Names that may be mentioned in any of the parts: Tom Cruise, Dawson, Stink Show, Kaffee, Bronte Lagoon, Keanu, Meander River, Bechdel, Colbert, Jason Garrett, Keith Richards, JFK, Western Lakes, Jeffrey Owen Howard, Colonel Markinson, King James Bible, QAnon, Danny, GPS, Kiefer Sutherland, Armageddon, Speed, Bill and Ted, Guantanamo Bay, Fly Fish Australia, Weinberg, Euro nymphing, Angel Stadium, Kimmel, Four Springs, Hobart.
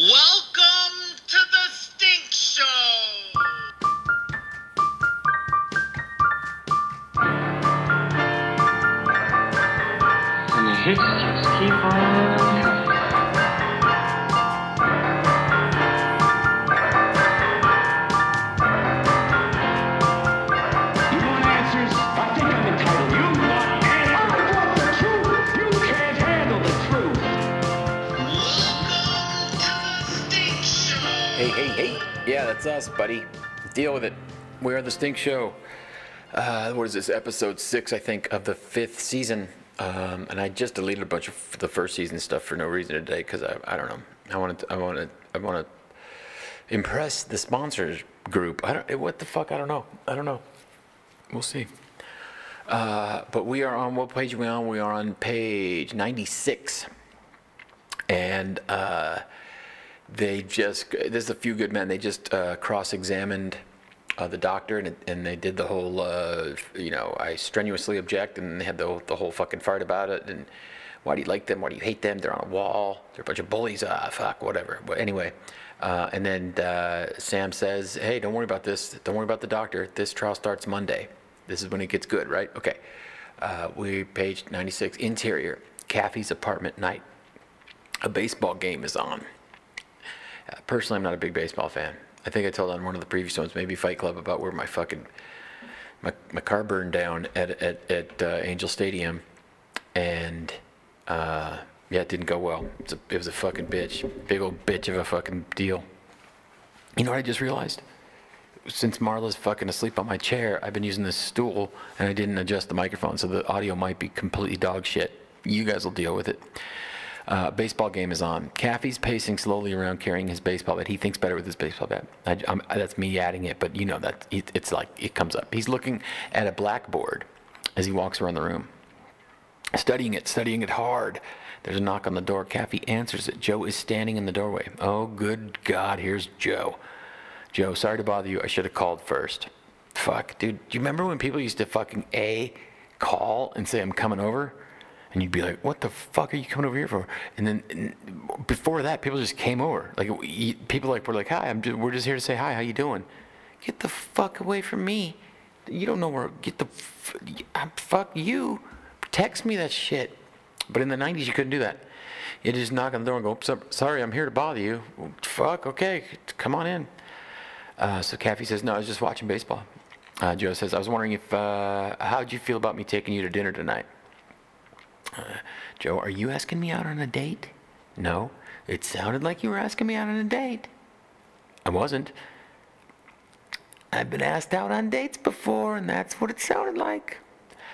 Welcome to the Stink Show! And the hits just keep on coming. You want answers? I think I'm entitled. You want answers? I want the truth! You can't handle the truth! Welcome to the Stink Show! Hey. Yeah, that's us, buddy. Deal with it. We are the Stink Show. What is this? Episode 6, I think, of the 5th season. And I just deleted a bunch of the first season stuff for no reason today because I don't know. I want to impress the sponsors group. What the fuck? I don't know. We'll see. But we are on, what page are we on? We are on page 96. And this is A Few Good Men. They just cross-examined the doctor, and they did the whole, I strenuously object, and they had the whole fucking fight about it, and why do you like them, why do you hate them, they're on a wall, they're a bunch of bullies, fuck, whatever. But anyway, and then Sam says, hey, don't worry about this, don't worry about the doctor, this trial starts Monday. This is when it gets good, right? Okay. We page 96, interior, Kaffee's apartment night. A baseball game is on. Personally, I'm not a big baseball fan. I think I told on one of the previous ones, maybe Fight Club, about where my fucking my car burned down at Angel Stadium, and yeah, it didn't go well. It was a fucking bitch, big old bitch of a fucking deal. You know what I just realized? Since Marla's fucking asleep on my chair, I've been using this stool, and I didn't adjust the microphone, so the audio might be completely dog shit. You guys will deal with it. Baseball game is on. Kaffee's pacing slowly around carrying his baseball bat. He thinks better with his baseball bat. That's me adding it, but you know that it's like it comes up. He's looking at a blackboard as he walks around the room, studying it hard. There's a knock on the door. Kaffee answers it. Joe is standing in the doorway. Oh, good God, here's Joe. Joe, sorry to bother you. I should have called first. Fuck, dude. Do you remember when people used to fucking call and say, I'm coming over? And you'd be like, what the fuck are you coming over here for? And then before that, people just came over. Like, people were like, hi, we're just here to say hi, how you doing? Get the fuck away from me. You don't know where, fuck you. Text me that shit. But in the 90s, you couldn't do that. You'd just knock on the door and go, sorry, I'm here to bother you. Fuck, okay, come on in. So Kaffee says, no, I was just watching baseball. Joe says, I was wondering if, how'd you feel about me taking you to dinner tonight? Joe, are you asking me out on a date? No, it sounded like you were asking me out on a date. I wasn't. I've been asked out on dates before, and that's what it sounded like.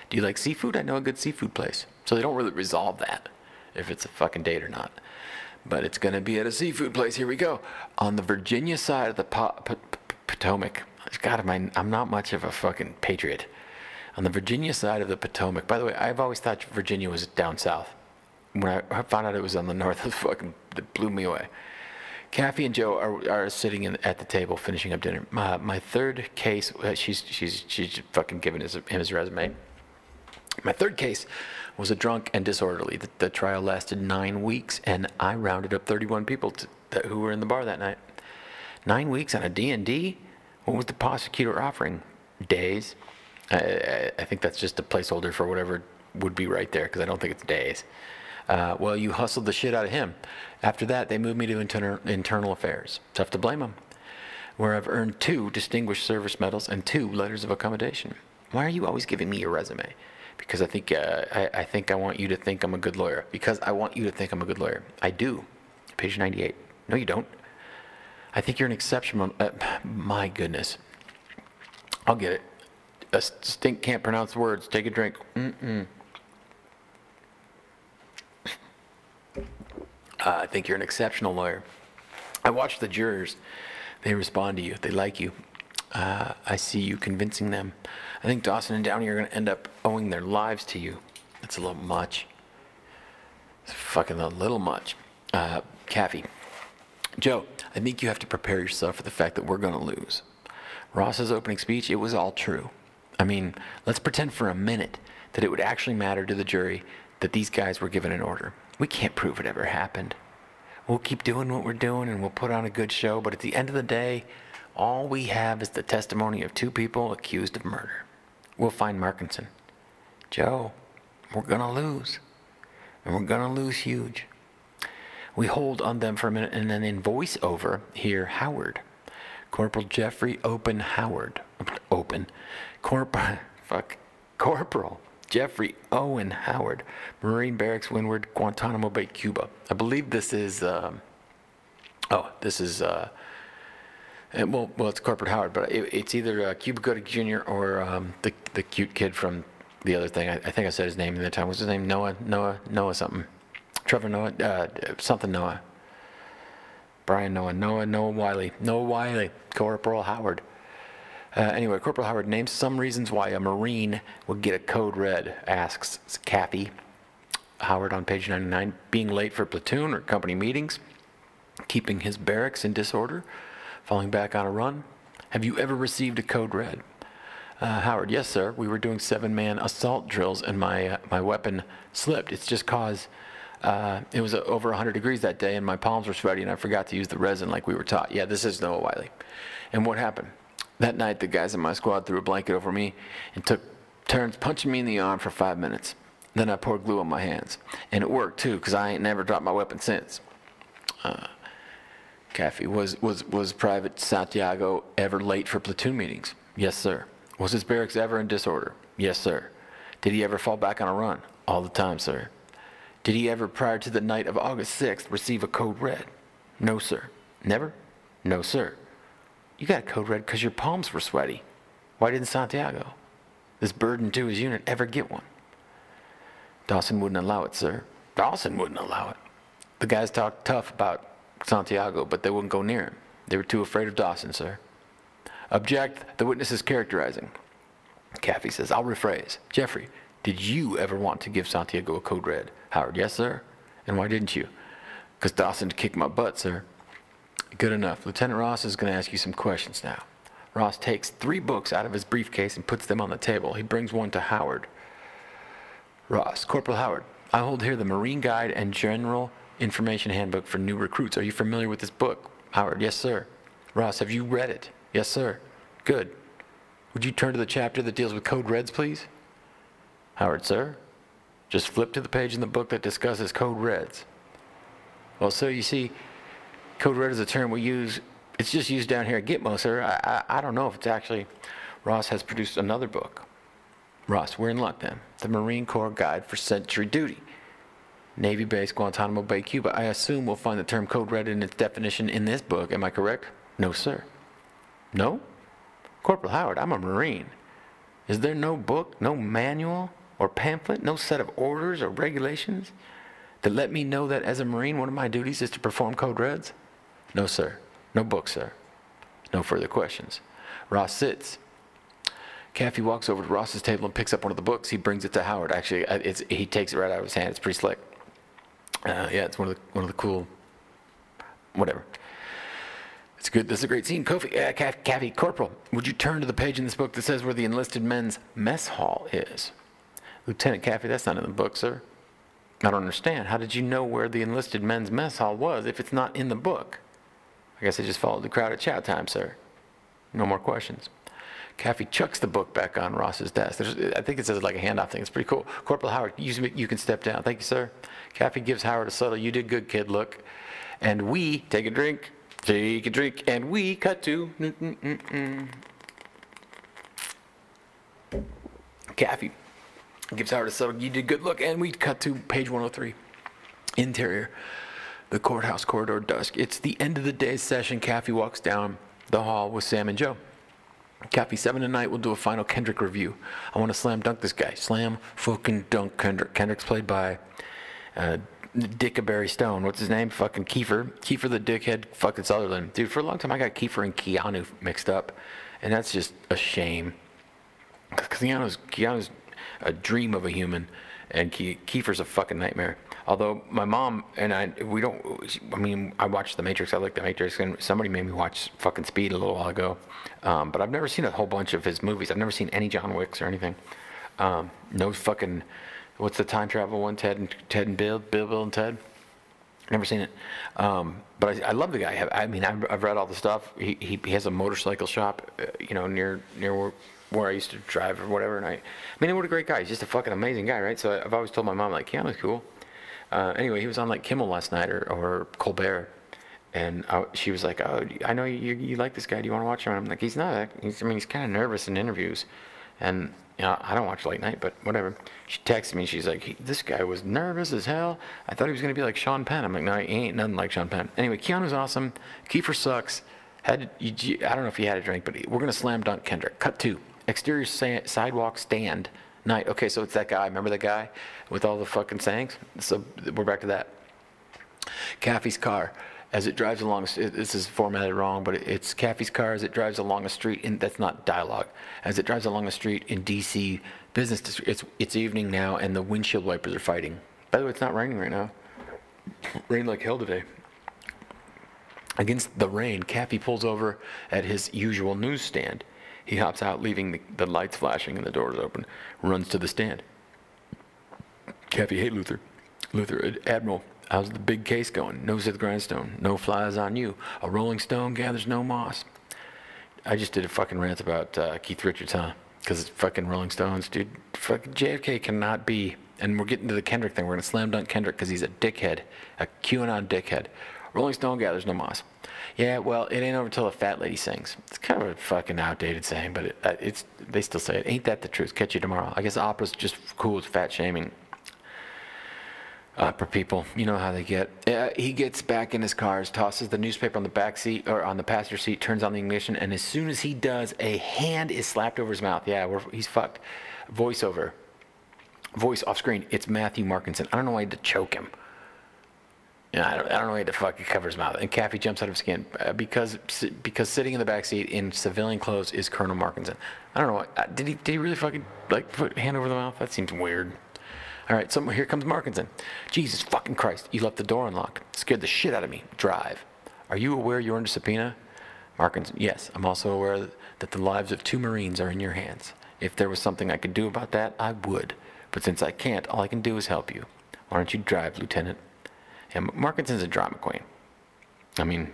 Do you like seafood? I know a good seafood place. So they don't really resolve that, if it's a fucking date or not. But it's going to be at a seafood place. Here we go. On the Virginia side of the Potomac. God, I'm not much of a fucking patriot. On the Virginia side of the Potomac. By the way, I've always thought Virginia was down south. When I found out it was on the north, it blew me away. Kaffee and Joe are sitting at the table finishing up dinner. My third case, she's fucking giving him his resume. My third case was a drunk and disorderly. The trial lasted 9 weeks, and I rounded up 31 people who were in the bar that night. 9 weeks on a D&D? What was the prosecutor offering? Days. I think that's just a placeholder for whatever would be right there, because I don't think it's days. Well, you hustled the shit out of him. After that, they moved me to internal affairs. Tough to blame them. Where I've earned 2 distinguished service medals and 2 letters of accommodation. Why are you always giving me your resume? Because I think I want you to think I'm a good lawyer. Because I want you to think I'm a good lawyer. I do. Page 98. No, you don't. I think you're an exception. My goodness. I'll get it. A stink can't pronounce words. Take a drink. I think you're an exceptional lawyer. I watch the jurors. They respond to you. They like you. I see you convincing them. I think Dawson and Downey are going to end up owing their lives to you. That's a little much. It's fucking a little much. Kaffee. Joe, I think you have to prepare yourself for the fact that we're going to lose. Ross's opening speech, it was all true. I mean, let's pretend for a minute that it would actually matter to the jury that these guys were given an order. We can't prove it ever happened. we'll keep doing what we're doing and we'll put on a good show, but at the end of the day, all we have is the testimony of two people accused of murder. We'll find Markinson. Joe, we're going to lose. And we're going to lose huge. We hold on them for a minute, and then in voiceover, hear Howard. Corporal Jeffrey Open Howard. Corporal Jeffrey Owen Howard, Marine Barracks Windward, Guantanamo Bay, Cuba. I believe this is, well, it's Corporal Howard, but it's either Cuba Gooding Jr. or the cute kid from the other thing. I think I said his name at the time. What's his name? Noah something. Trevor Noah, something Noah. Brian Noah, Noah Wiley, Corporal Howard. Anyway, Corporal Howard names some reasons why a Marine would get a code red, asks Kaffee. Howard on page 99, being late for platoon or company meetings, keeping his barracks in disorder, falling back on a run. Have you ever received a code red? Howard, yes, sir. We were doing 7-man assault drills and my weapon slipped. It's just cause it was over 100 degrees that day and my palms were sweaty and I forgot to use the resin like we were taught. Yeah, this is Noah Wiley. And what happened? That night, the guys in my squad threw a blanket over me and took turns punching me in the arm for 5 minutes. Then I poured glue on my hands. And it worked, too, because I ain't never dropped my weapon since. Kaffee, was Private Santiago ever late for platoon meetings? Yes, sir. Was his barracks ever in disorder? Yes, sir. Did he ever fall back on a run? All the time, sir. Did he ever, prior to the night of August 6th, receive a code red? No, sir. Never? No, sir. You got a code red because your palms were sweaty. Why didn't Santiago, this burden to his unit, ever get one? Dawson wouldn't allow it, sir. Dawson wouldn't allow it. The guys talked tough about Santiago, but they wouldn't go near him. They were too afraid of Dawson, sir. Object, the witness is characterizing. Kaffee says, I'll rephrase. Jeffrey, did you ever want to give Santiago a code red? Howard, yes, sir. And why didn't you? Because Dawson kicked my butt, sir. Good enough. Lieutenant Ross is going to ask you some questions now. Ross takes 3 books out of his briefcase and puts them on the table. He brings one to Howard. Ross, Corporal Howard, I hold here the Marine Guide and General Information Handbook for New Recruits. Are you familiar with this book? Howard, yes, sir. Ross, have you read it? Yes, sir. Good. Would you turn to the chapter that deals with Code Reds, please? Howard, sir, just flip to the page in the book that discusses Code Reds. Well, so you see, Code Red is a term we use. It's just used down here at Gitmo, sir. I don't know if it's actually. Ross has produced another book. Ross, we're in luck then. The Marine Corps Guide for Sentry Duty. Navy Base, Guantanamo Bay, Cuba. I assume we'll find the term Code Red and its definition in this book. Am I correct? No, sir. No? Corporal Howard, I'm a Marine. Is there no book, no manual or pamphlet, no set of orders or regulations that let me know that as a Marine, one of my duties is to perform Code Reds? No, sir. No book, sir. No further questions. Ross sits. Kaffee walks over to Ross's table and picks up one of the books. He brings it to Howard. Actually, he takes it right out of his hand. It's pretty slick. Yeah, it's one of the cool, whatever. It's good. This is a great scene. Kaffee, Corporal, would you turn to the page in this book that says where the enlisted men's mess hall is? Lieutenant Kaffee, that's not in the book, sir. I don't understand. How did you know where the enlisted men's mess hall was if it's not in the book? I guess I just followed the crowd at chow time, sir. No more questions. Kaffee chucks the book back on Ross's desk. I think it says like a handoff thing. It's pretty cool. Corporal Howard, you can step down. Thank you, sir. Kaffee gives Howard a subtle, you did good, kid, look. And we take a drink, and we cut to. Kaffee gives Howard a subtle, you did good, look, and we cut to page 103. Interior. The courthouse corridor, dusk. It's the end of the day's session. Kaffee walks down the hall with Sam and Joe. Kaffee, 7 tonight, we'll do a final Kendrick review. I want to slam dunk this guy. Slam fucking dunk Kendrick. Kendrick's played by Dickaberry Stone. What's his name? Fucking Kiefer. Kiefer the dickhead fucking Sutherland. Dude, for a long time I got Kiefer and Keanu mixed up. And that's just a shame. Because Keanu's a dream of a human. And Kiefer's a fucking nightmare. Although my mom and I watched The Matrix. I like The Matrix, and somebody made me watch fucking Speed a little while ago. But I've never seen a whole bunch of his movies. I've never seen any John Wicks or anything. No fucking, what's the time travel one? Ted and Bill and Ted. Never seen it. But I love the guy. I mean, I've read all the stuff. He has a motorcycle shop, you know, near where I used to drive or whatever. And I mean, what a great guy. He's just a fucking amazing guy, right? So I've always told my mom, like, Keanu's cool. Anyway, he was on, like, Kimmel last night or Colbert. And she was like, oh, I know you like this guy. Do you want to watch him? And I'm like, he's not. He's kind of nervous in interviews. And, you know, I don't watch late night, but whatever. She texted me. She's like, this guy was nervous as hell. I thought he was going to be like Sean Penn. I'm like, no, he ain't nothing like Sean Penn. Anyway, Keanu's awesome. Kiefer sucks. I don't know if he had a drink, but we're going to slam dunk Kendrick. Cut two. Exterior sidewalk stand night. Okay, so it's that guy. Remember that guy with all the fucking sayings? So we're back to that. Kaffee's car. As it drives along, this is formatted wrong, but it's Kaffee's car as it drives along a street, and that's not dialogue. As it drives along a street in D.C. business district, it's evening now, and the windshield wipers are fighting. By the way, it's not raining right now. Rained like hell today. Against the rain, Kaffee pulls over at his usual newsstand. He hops out, leaving the lights flashing and the doors open. Runs to the stand. Kaffee, hey, Luther. Luther, Admiral. How's the big case going? Nose to the grindstone. No flies on you. A rolling stone gathers no moss. I just did a fucking rant about Keith Richards, huh? Because it's fucking Rolling Stones, dude. Fucking JFK cannot be. And we're getting to the Kendrick thing. We're going to slam dunk Kendrick because he's a dickhead. A QAnon dickhead. Rolling stone gathers no moss. Yeah, well, it ain't over till a fat lady sings. It's kind of a fucking outdated saying, but they still say it. Ain't that the truth? Catch you tomorrow. I guess opera's just cool as fat shaming. Opera people, you know how they get. He gets back in his cars, tosses the newspaper on the back seat or on the passenger seat, turns on the ignition, and as soon as he does, a hand is slapped over his mouth. Yeah, he's fucked. Voiceover, voice off screen. It's Matthew Markinson. I don't know why he had to choke him. Yeah, I don't know why he had to fucking cover his mouth. And Kaffee jumps out of his skin because sitting in the back seat in civilian clothes is Colonel Markinson. I don't know why. Did he really fucking like put hand over the mouth? That seems weird. All right, so here comes Markinson. Jesus fucking Christ, you left the door unlocked. Scared the shit out of me. Drive. Are you aware you're under subpoena? Markinson, yes, I'm also aware that the lives of 2 Marines are in your hands. If there was something I could do about that, I would. But since I can't, all I can do is help you. Why don't you drive, Lieutenant? And Markinson's a drama queen. I mean,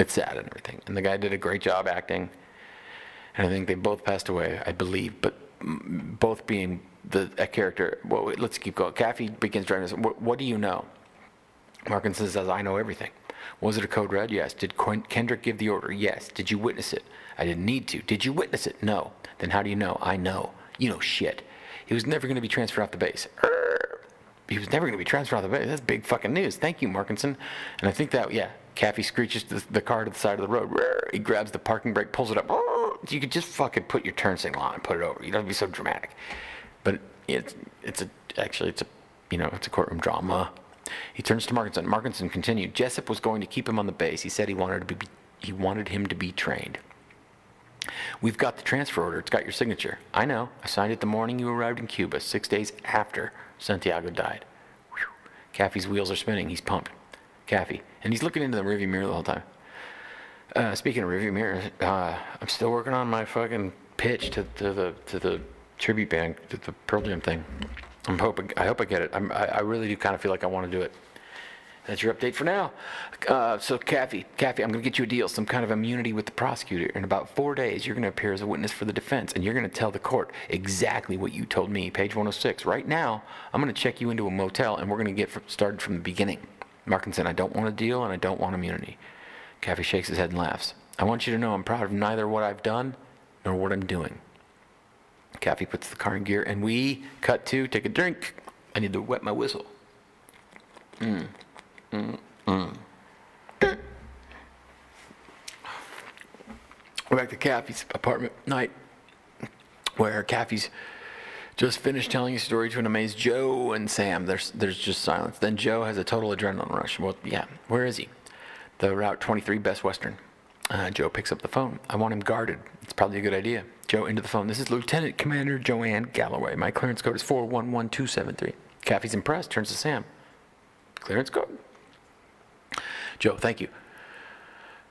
it's sad and everything. And the guy did a great job acting. And I think they both passed away, I believe, but both being... a character. Well, let's keep going. Kaffee begins driving us. What do you know? Markinson says, I know everything. Was it a code red? Yes. Did Kendrick give the order? Yes. Did you witness it? I didn't need to. Did you witness it? No. Then how do you know? I know. You know shit. He was never going to be transferred off the base. He was never going to be transferred off the base. That's big fucking news. Thank you, Markinson. And I think that, yeah, Kaffee screeches the car to the side of the road. He grabs the parking brake, pulls it up. You could just fucking put your turn signal on and put it over. You don't have to be so dramatic. But it's a courtroom drama. He turns to Markinson. Markinson continued. Jessup was going to keep him on the base. He said he wanted him to be trained. We've got the transfer order. It's got your signature. I know. I signed it the morning you arrived in Cuba, 6 days after Santiago died. Whew. Kaffee's wheels are spinning. He's pumped. Kaffee, and he's looking into the rearview mirror the whole time. Speaking of rearview mirror, I'm still working on my fucking pitch to the tribute band, the Pearl Jam thing. I hope I get it. I really do kind of feel like I want to do it. That's your update for now. So Kaffee, I'm going to get you a deal, some kind of immunity with the prosecutor. In about 4 days, you're going to appear as a witness for the defense, and you're going to tell the court exactly what you told me. Page 106. Right now, I'm going to check you into a motel, and we're going to get started from the beginning. Markinson, I don't want a deal, and I don't want immunity. Kaffee shakes his head and laughs. I want you to know I'm proud of neither what I've done nor what I'm doing. Kaffee puts the car in gear, and we cut to take a drink. I need to wet my whistle. We're back to Kaffee's apartment night, where Kaffee's just finished telling a story to an amazed Joe and Sam. There's just silence. Then Joe has a total adrenaline rush. Well, yeah. Where is he? The Route 23 Best Western. Joe picks up the phone. I want him guarded. It's probably a good idea. Joe into the phone. This is Lieutenant Commander Joanne Galloway. My clearance code is 411273. Kaffee's impressed. Turns to Sam. Clearance code? Joe, thank you.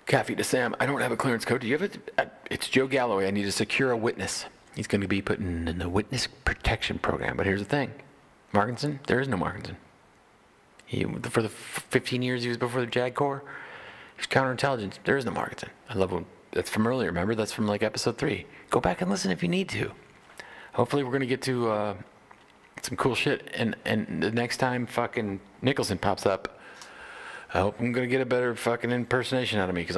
Kaffee to Sam. I don't have a clearance code. Do you have it? It's Joe Galloway. I need to secure a witness. He's going to be put in the witness protection program. But here's the thing. Markinson? There is no Markinson. For the 15 years he was before the JAG Corps, he was counterintelligence. There is no Markinson. I love him. That's from earlier, remember? That's from like episode 3. Go back and listen if you need to. Hopefully we're going to get to some cool shit. And the next time fucking Nicholson pops up, I hope I'm going to get a better fucking impersonation out of me, because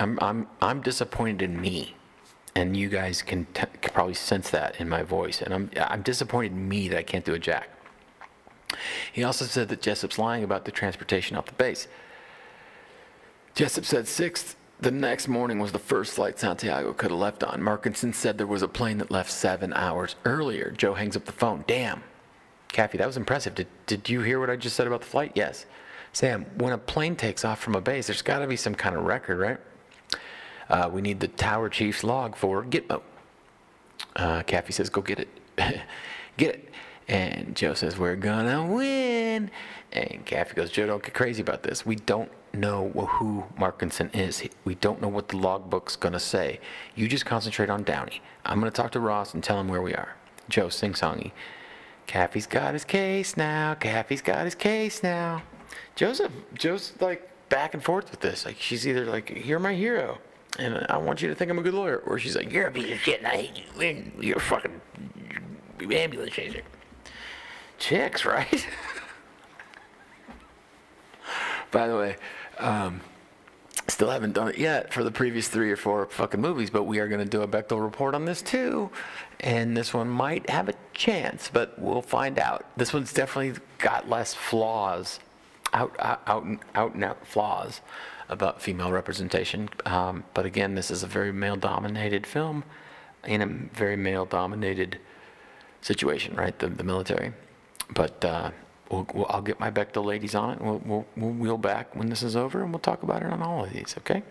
I'm disappointed in me. And you guys can probably sense that in my voice. And I'm disappointed in me that I can't do a Jack. He also said that Jessup's lying about the transportation off the base. Jessup said 6th. The next morning was the first flight Santiago could have left on. Markinson said there was a plane that left 7 hours earlier. Joe hangs up the phone. Damn. Kaffee, that was impressive. Did you hear what I just said about the flight? Yes. Sam, when a plane takes off from a base, there's got to be some kind of record, right? We need the tower chief's log for Gitmo. Kaffee says, go get it. Get it. And Joe says, we're gonna win. And Kaffee goes, Joe, don't get crazy about this. We don't know who Markinson is. We don't know what the logbook's gonna say. You just concentrate on Downey. I'm gonna talk to Ross and tell him where we are. Joe, sing-songy. Kaffee's got his case now. Kaffee's got his case now. Joe's like back and forth with this. Like, she's either like, you're my hero, and I want you to think I'm a good lawyer, or she's like, you're a piece of shit and I hate you, and you're a fucking ambulance chaser. Chicks, right? By the way, still haven't done it yet for the previous 3 or 4 fucking movies, but we are going to do a Bechdel report on this too, and this one might have a chance, but we'll find out. This one's definitely got less flaws, out and out flaws about female representation, but again, this is a very male-dominated film in a very male-dominated situation, right? The military. But I'll get my Bechdel ladies on it. We'll wheel back when this is over, and we'll talk about it on all of these. Okay,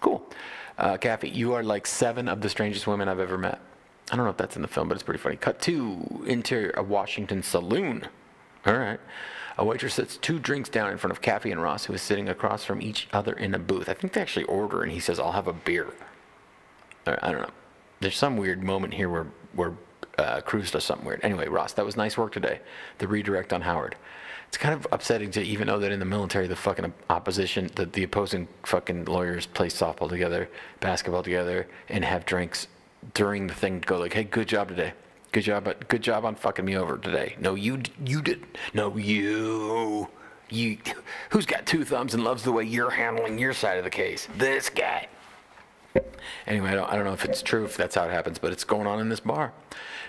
cool. Kaffee, you are like 7 of the strangest women I've ever met. I don't know if that's in the film, but it's pretty funny. Cut to interior a Washington saloon. All right. A waitress sets 2 drinks down in front of Kaffee and Ross, who is sitting across from each other in a booth. I think they actually order, and he says, "I'll have a beer." I don't know. There's some weird moment here where Cruz does something weird. Anyway, Ross, that was nice work today. The redirect on Howard. It's kind of upsetting to even know that in the military, the fucking opposition, the opposing fucking lawyers play softball together, basketball together, and have drinks during the thing to go like, "Hey, good job today. Good job on fucking me over today. No, you didn't. No, you. Who's got 2 thumbs and loves the way you're handling your side of the case? This guy." Anyway, I don't know if it's true, if that's how it happens, but it's going on in this bar.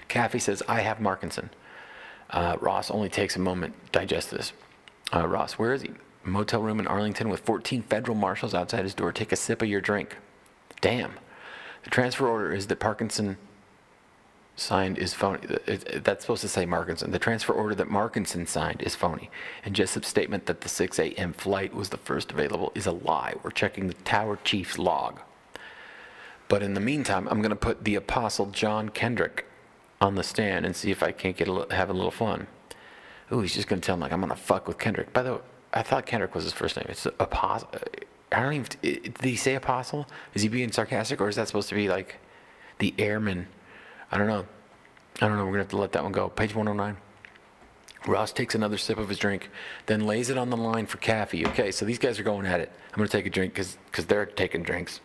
Kaffee says, "I have Markinson." Ross only takes a moment to digest this. Ross, where is he? Motel room in Arlington with 14 federal marshals outside his door. Take a sip of your drink. Damn. The transfer order is that Parkinson signed is phony. That's supposed to say Markinson. The transfer order that Markinson signed is phony. And Jessup's statement that the 6 a.m. flight was the first available is a lie. We're checking the tower chief's log. But in the meantime, I'm going to put the apostle John Kendrick on the stand and see if I can't have a little fun. Ooh, he's just going to tell him, like, I'm going to fuck with Kendrick. By the way, I thought Kendrick was his first name. It's apostle. I don't even, did he say apostle? Is he being sarcastic, or is that supposed to be like the airman? I don't know. We're going to have to let that one go. Page 109. Ross takes another sip of his drink, then lays it on the line for Kaffee. Okay, so these guys are going at it. I'm going to take a drink because they're taking drinks.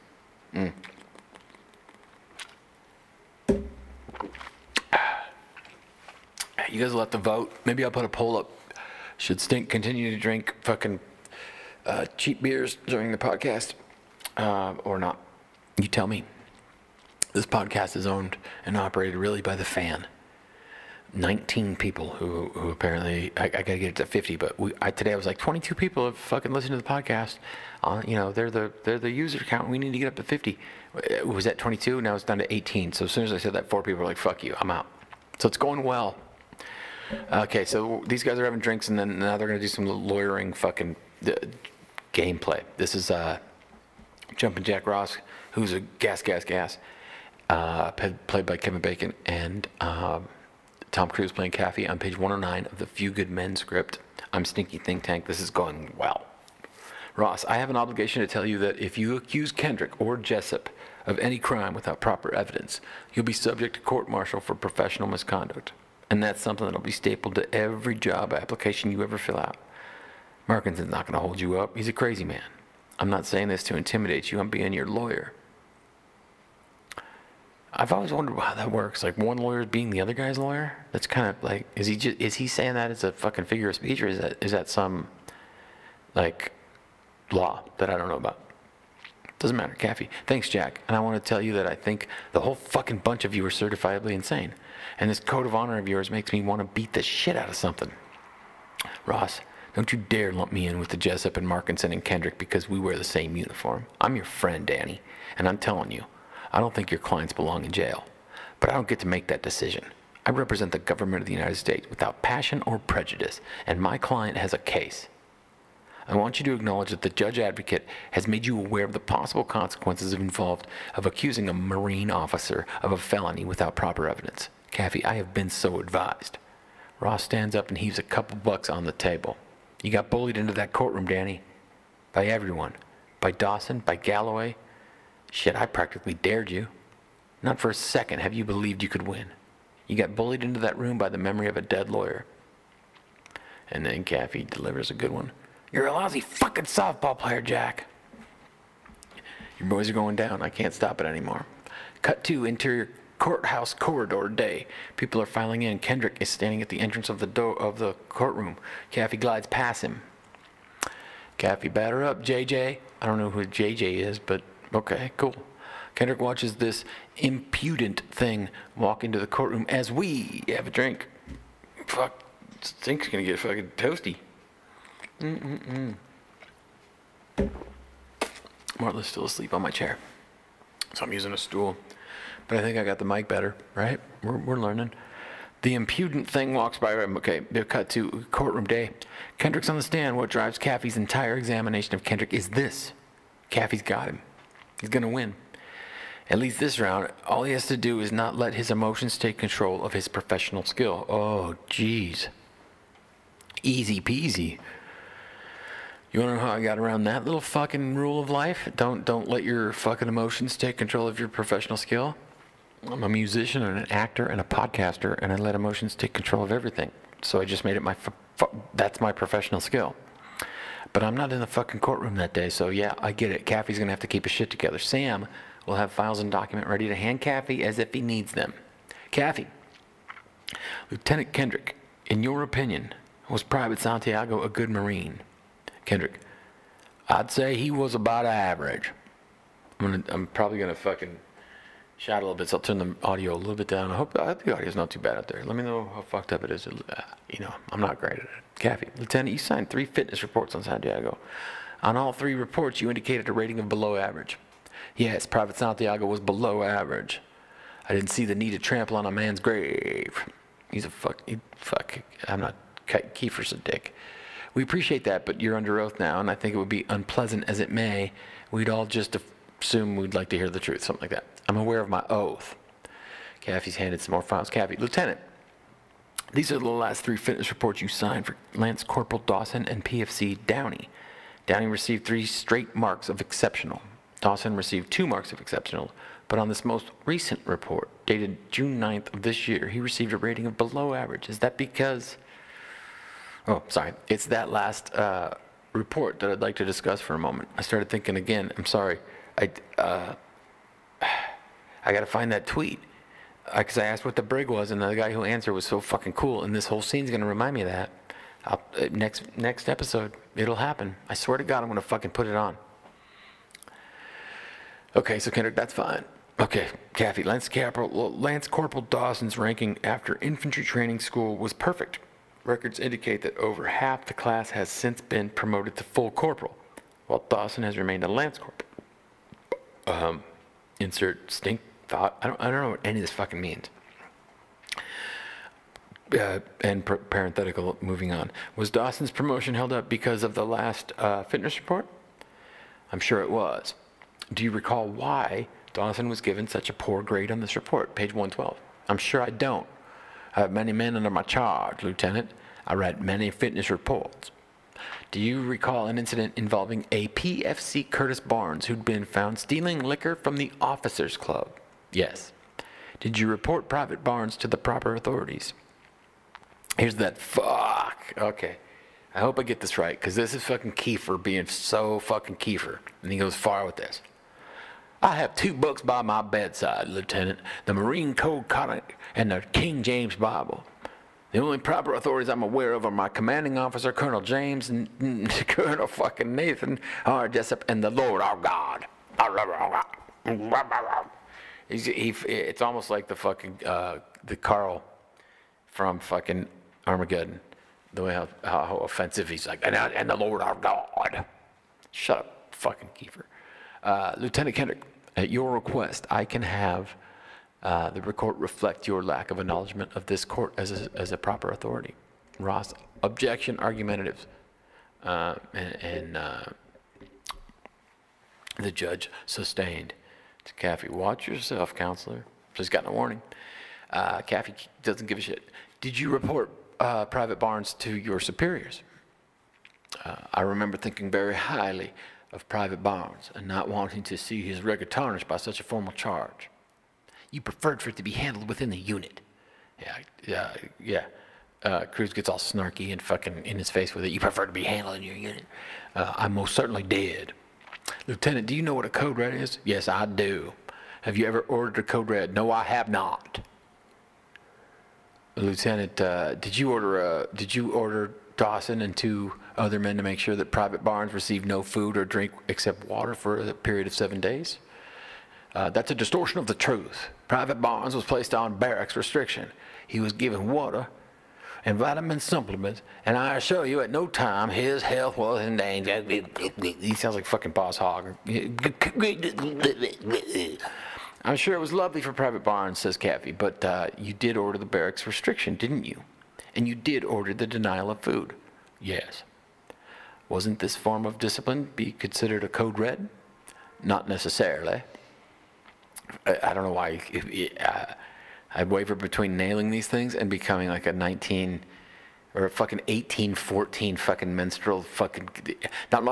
You guys will have to vote. Maybe I'll put a poll up. Should Stink continue to drink fucking cheap beers during the podcast or not? You tell me. This podcast is owned and operated really by the fan. 19 people who apparently, I gotta get it to 50, but today I was like 22 people have fucking listened to the podcast. You know, they're the user count. We need to get up to 50. It was at 22. Now it's down to 18. So as soon as I said that, 4 people were like, "Fuck you, I'm out." So it's going well. Okay, so these guys are having drinks, and then now they're going to do some lawyering fucking gameplay. This is Jumpin' Jack Ross, who's a gas, played by Kevin Bacon, and Tom Cruise playing Kaffee on page 109 of the Few Good Men script. I'm Stinky-Think-Tank. This is going well. Ross, I have an obligation to tell you that if you accuse Kendrick or Jessup of any crime without proper evidence, you'll be subject to court-martial for professional misconduct. And that's something that'll be stapled to every job application you ever fill out. Markinson's not going to hold you up. He's a crazy man. I'm not saying this to intimidate you. I'm being your lawyer. I've always wondered how that works. Like, one lawyer's being the other guy's lawyer? That's kind of like, is he saying that as a fucking figure of speech, or is that some, like, law that I don't know about? Doesn't matter. Kaffee. Thanks, Jack. And I want to tell you that I think the whole fucking bunch of you are certifiably insane. And this code of honor of yours makes me want to beat the shit out of something. Ross, don't you dare lump me in with the Jessup and Markinson and Kendrick because we wear the same uniform. I'm your friend, Danny. And I'm telling you, I don't think your clients belong in jail. But I don't get to make that decision. I represent the government of the United States without passion or prejudice. And my client has a case. I want you to acknowledge that the judge advocate has made you aware of the possible consequences involved of accusing a Marine officer of a felony without proper evidence. Kaffee, I have been so advised. Ross stands up and heaves a couple bucks on the table. You got bullied into that courtroom, Danny. By everyone. By Dawson, by Galloway. Shit, I practically dared you. Not for a second have you believed you could win. You got bullied into that room by the memory of a dead lawyer. And then Kaffee delivers a good one. You're a lousy fucking softball player, Jack. Your boys are going down. I can't stop it anymore. Cut to interior courthouse corridor day. People are filing in. Kendrick is standing at the entrance of the door of the courtroom. Kaffee glides past him. Kaffee, batter up, JJ. I don't know who JJ is, but okay, cool. Kendrick watches this impudent thing walk into the courtroom as we have a drink. Fuck, Stink's gonna get fucking toasty. Martla's still asleep on my chair, so I'm using a stool, but I think I got the mic better, right? We're learning. The impudent thing walks by. Okay, they're cut to courtroom day. Kendrick's on the stand. What drives Kaffee's entire examination of Kendrick is this. Kaffee's got him. He's gonna win. At least this round, all he has to do is not let his emotions take control of his professional skill. Oh, jeez. Easy peasy. You wanna know how I got around that little fucking rule of life? Don't let your fucking emotions take control of your professional skill. I'm a musician and an actor and a podcaster, and I let emotions take control of everything. So I just made it my that's my professional skill. But I'm not in the fucking courtroom that day, so yeah, I get it. Kaffee's gonna have to keep his shit together. Sam will have files and document ready to hand Kaffee as if he needs them. Kaffee, Lieutenant Kendrick, in your opinion, was Private Santiago a good Marine? Kendrick, I'd say he was about average. I'm probably gonna fucking shout a little bit, so I'll turn the audio a little bit down. I hope the audio's not too bad out there. Let me know how fucked up it is. You know, I'm not great at it. Kaffee, Lieutenant, you signed 3 fitness reports on Santiago. On all 3 reports, you indicated a rating of below average. Yes, Private Santiago was below average. I didn't see the need to trample on a man's grave. He's a fuck. I'm not. Kiefer's a dick. We appreciate that, but you're under oath now, and I think it would be unpleasant as it may. We'd all just assume we'd like to hear the truth, something like that. I'm aware of my oath. Kaffee's handed some more files. Kaffee, Lieutenant, these are the last 3 fitness reports you signed for Lance Corporal Dawson and PFC Downey. Downey received 3 straight marks of exceptional. Dawson received 2 marks of exceptional, but on this most recent report, dated June 9th of this year, he received a rating of below average. Is that because... Oh, sorry. It's that last report that I'd like to discuss for a moment. I started thinking again. I'm sorry. I got to find that tweet because I asked what the brig was, and the guy who answered was so fucking cool. And this whole scene's gonna remind me of that. Next episode, it'll happen. I swear to God, I'm gonna fucking put it on. Okay, so Kendrick, that's fine. Okay, Kaffee, Lance Corporal Dawson's ranking after infantry training school was perfect. Records indicate that over half the class has since been promoted to full corporal, while Dawson has remained a lance corporal. Insert stink thought. I don't know what any of this fucking means. And parenthetical, moving on. Was Dawson's promotion held up because of the last fitness report? I'm sure it was. Do you recall why Dawson was given such a poor grade on this report? Page 112. I'm sure I don't. I have many men under my charge, Lieutenant. I read many fitness reports. Do you recall an incident involving a PFC Curtis Barnes who'd been found stealing liquor from the officers' club? Yes. Did you report Private Barnes to the proper authorities? Here's that fuck. Okay. I hope I get this right, because this is fucking Kiefer being so fucking Kiefer. And he goes far with this. I have two books by my bedside, Lieutenant. The Marine Code Conic and the King James Bible. The only proper authorities I'm aware of are my commanding officer, Colonel James, and Colonel fucking Nathan R. Jessup, and the Lord our God. It's almost like the fucking, the Carl from fucking Armageddon. The way how offensive he's like, and the Lord our God. Shut up, fucking Kiefer. Lieutenant Kendrick, at your request, I can have the record reflect your lack of acknowledgement of this court as a proper authority. Ross, objection, argumentative. And the judge sustained. To Kaffee, watch yourself, counselor. Just gotten a warning. Kaffee doesn't give a shit. Did you report Private Barnes to your superiors? I remember thinking very highly of Private Barnes and not wanting to see his record tarnished by such a formal charge. You preferred for it to be handled within the unit. Yeah. Cruz gets all snarky and fucking in his face with it. You prefer to be handled in your unit. I most certainly did. Lieutenant, do you know what a code red is? Yes, I do. Have you ever ordered a code red? No, I have not. Lieutenant, did you order Dawson and two other men to make sure that Private Barnes received no food or drink except water for a period of 7 days? That's a distortion of the truth. Private Barnes was placed on barracks restriction. He was given water and vitamin supplements, and I assure you at no time his health was in danger. He sounds like fucking Boss Hogg. I'm sure it was lovely for Private Barnes, says Kaffee, but you did order the barracks restriction, didn't you? And you did order the denial of food. Yes. Wasn't this form of discipline be considered a code red? Not necessarily. I don't know why. I waver between nailing these things and becoming like a 19 or a fucking 1814 fucking minstrel fucking. I don't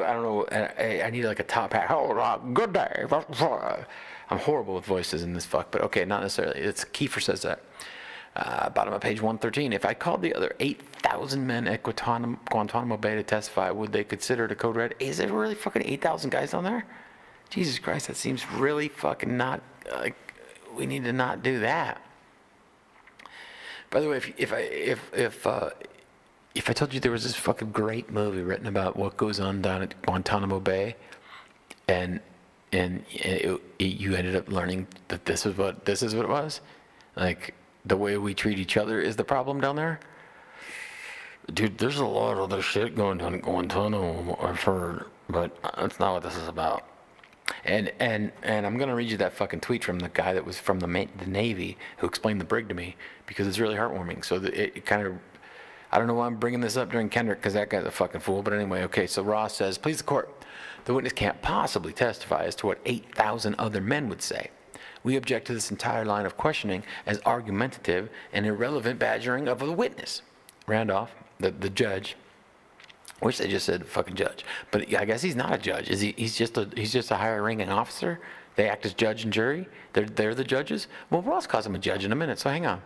know. I need like a top hat. Oh, good day. I'm horrible with voices in this fuck, but okay, not necessarily. It's Kiefer says that. Bottom of page 113. If I called the other 8,000 men at Guantanamo Bay to testify, would they consider it a code red? Is there really fucking 8,000 guys on there? Jesus Christ, that seems really fucking not like. We need to not do that. By the way, if I told you there was this fucking great movie written about what goes on down at Guantanamo Bay, and you ended up learning that this is what it was, like the way we treat each other is the problem down there. Dude, there's a lot of other shit going on at Guantanamo, I've heard, but that's not what this is about. And I'm gonna read you that fucking tweet from the guy that was from the Navy who explained the brig to me, because it's really heartwarming. So it kind of, I don't know why I'm bringing this up during Kendrick, because that guy's a fucking fool. But anyway, okay. So Ross says, please the court, the witness can't possibly testify as to what 8,000 other men would say. We object to this entire line of questioning as argumentative and irrelevant badgering of a witness. Randolph, the judge. I wish they just said fucking judge, but I guess he's not a judge. Is he? He's just a higher ranking officer. They act as judge and jury. They're the judges. Well, Ross calls him a judge in a minute, so hang on.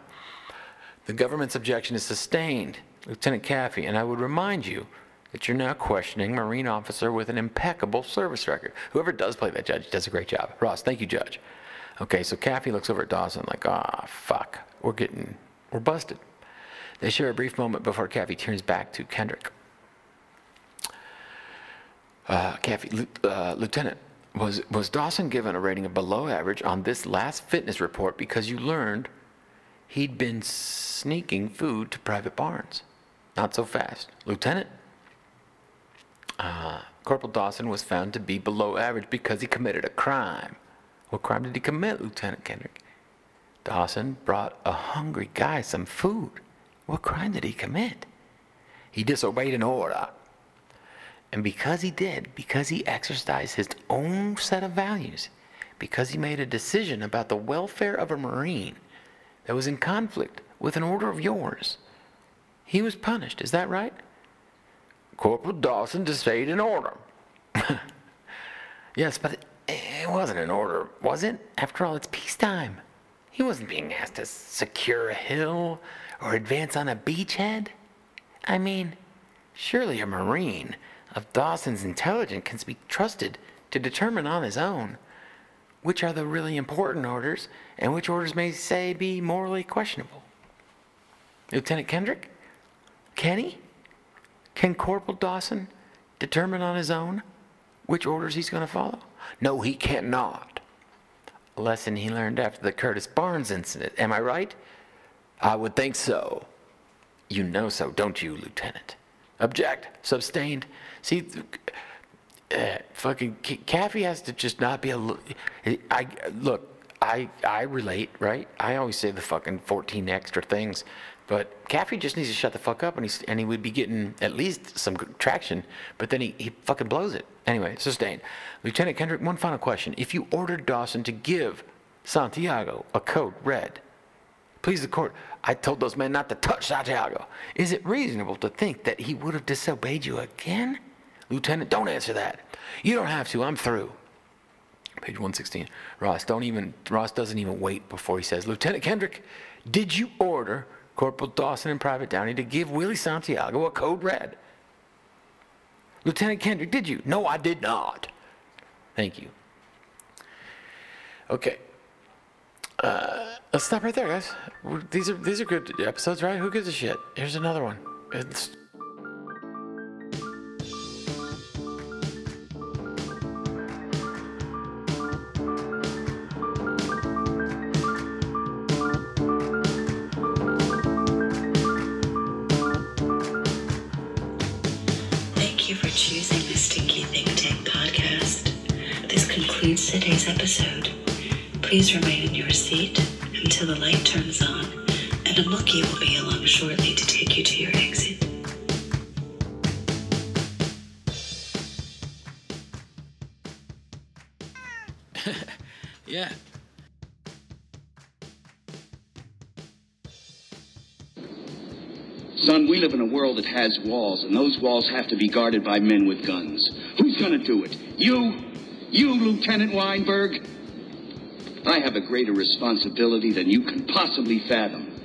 The government's objection is sustained, Lieutenant Kaffee, and I would remind you that you're now questioning Marine officer with an impeccable service record. Whoever does play that judge does a great job. Ross, thank you, Judge. Okay, so Kaffee looks over at Dawson like, ah, fuck, we're busted. They share a brief moment before Kaffee turns back to Kendrick. Kaffee, Lieutenant, was Dawson given a rating of below average on this last fitness report because you learned he'd been sneaking food to Private Barnes? Not so fast, Lieutenant. Corporal Dawson was found to be below average because he committed a crime. What crime did he commit, Lieutenant Kendrick? Dawson brought a hungry guy some food. What crime did he commit? He disobeyed an order. And because he exercised his own set of values, because he made a decision about the welfare of a Marine that was in conflict with an order of yours, he was punished. Is that right? Corporal Dawson disobeyed an order. Yes, but it wasn't an order, was it? After all, it's peacetime. He wasn't being asked to secure a hill or advance on a beachhead. I mean, Surely a Marine of Dawson's intelligence can be trusted to determine on his own which are the really important orders and which orders may say be morally questionable. Lieutenant Kendrick? Can he? Can Corporal Dawson determine on his own which orders he's going to follow? No, he cannot. A lesson he learned after the Curtis Barnes incident, am I right? I would think so. You know so, don't you, Lieutenant? Object. Sustained. See, fucking Kaffee has to just not be a... Look, I relate, right? I always say the fucking 14 extra things, but Kaffee just needs to shut the fuck up, and he would be getting at least some traction, but then he fucking blows it. Anyway, sustained. Lieutenant Kendrick, one final question. If you ordered Dawson to give Santiago a code red... Please the court, I told those men not to touch Santiago. Is it reasonable to think that he would have disobeyed you again? Lieutenant, don't answer that. You don't have to, I'm through. Page 116. Ross doesn't even wait before he says, Lieutenant Kendrick, did you order Corporal Dawson and Private Downey to give Willie Santiago a code red? Lieutenant Kendrick, did you? No, I did not. Thank you. Okay. Let's stop right there, guys. These are good episodes, right? Who gives a shit? Here's another one. Thank you for choosing the Stinky Think Tank podcast. This concludes today's episode. Please remain in your seat until the light turns on, and a monkey will be along shortly to take you to your exit. Yeah. Son, we live in a world that has walls, and those walls have to be guarded by men with guns. Who's gonna do it? You, Lieutenant Weinberg? I have a greater responsibility than you can possibly fathom.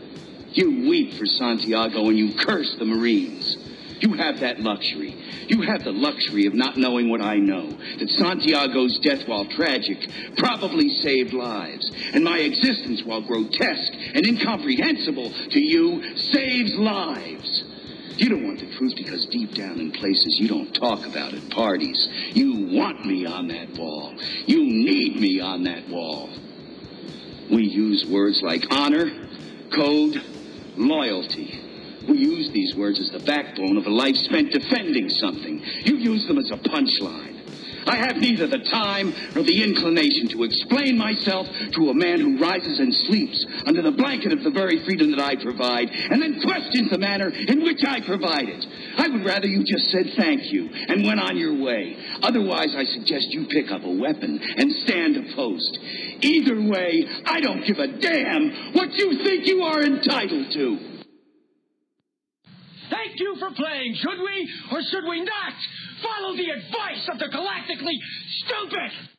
You weep for Santiago and you curse the Marines. You have that luxury. You have the luxury of not knowing what I know, that Santiago's death, while tragic, probably saved lives. And my existence, while grotesque and incomprehensible to you, saves lives. You don't want the truth because deep down in places you don't talk about at parties, you want me on that wall. You need me on that wall. We use words like honor, code, loyalty. We use these words as the backbone of a life spent defending something. You use them as a punchline. I have neither the time nor the inclination to explain myself to a man who rises and sleeps under the blanket of the very freedom that I provide and then questions the manner in which I provide it. I would rather you just said thank you and went on your way. Otherwise, I suggest you pick up a weapon and stand opposed. Either way, I don't give a damn what you think you are entitled to. Thank you for playing. Should we or should we not follow the advice of the galactically stupid?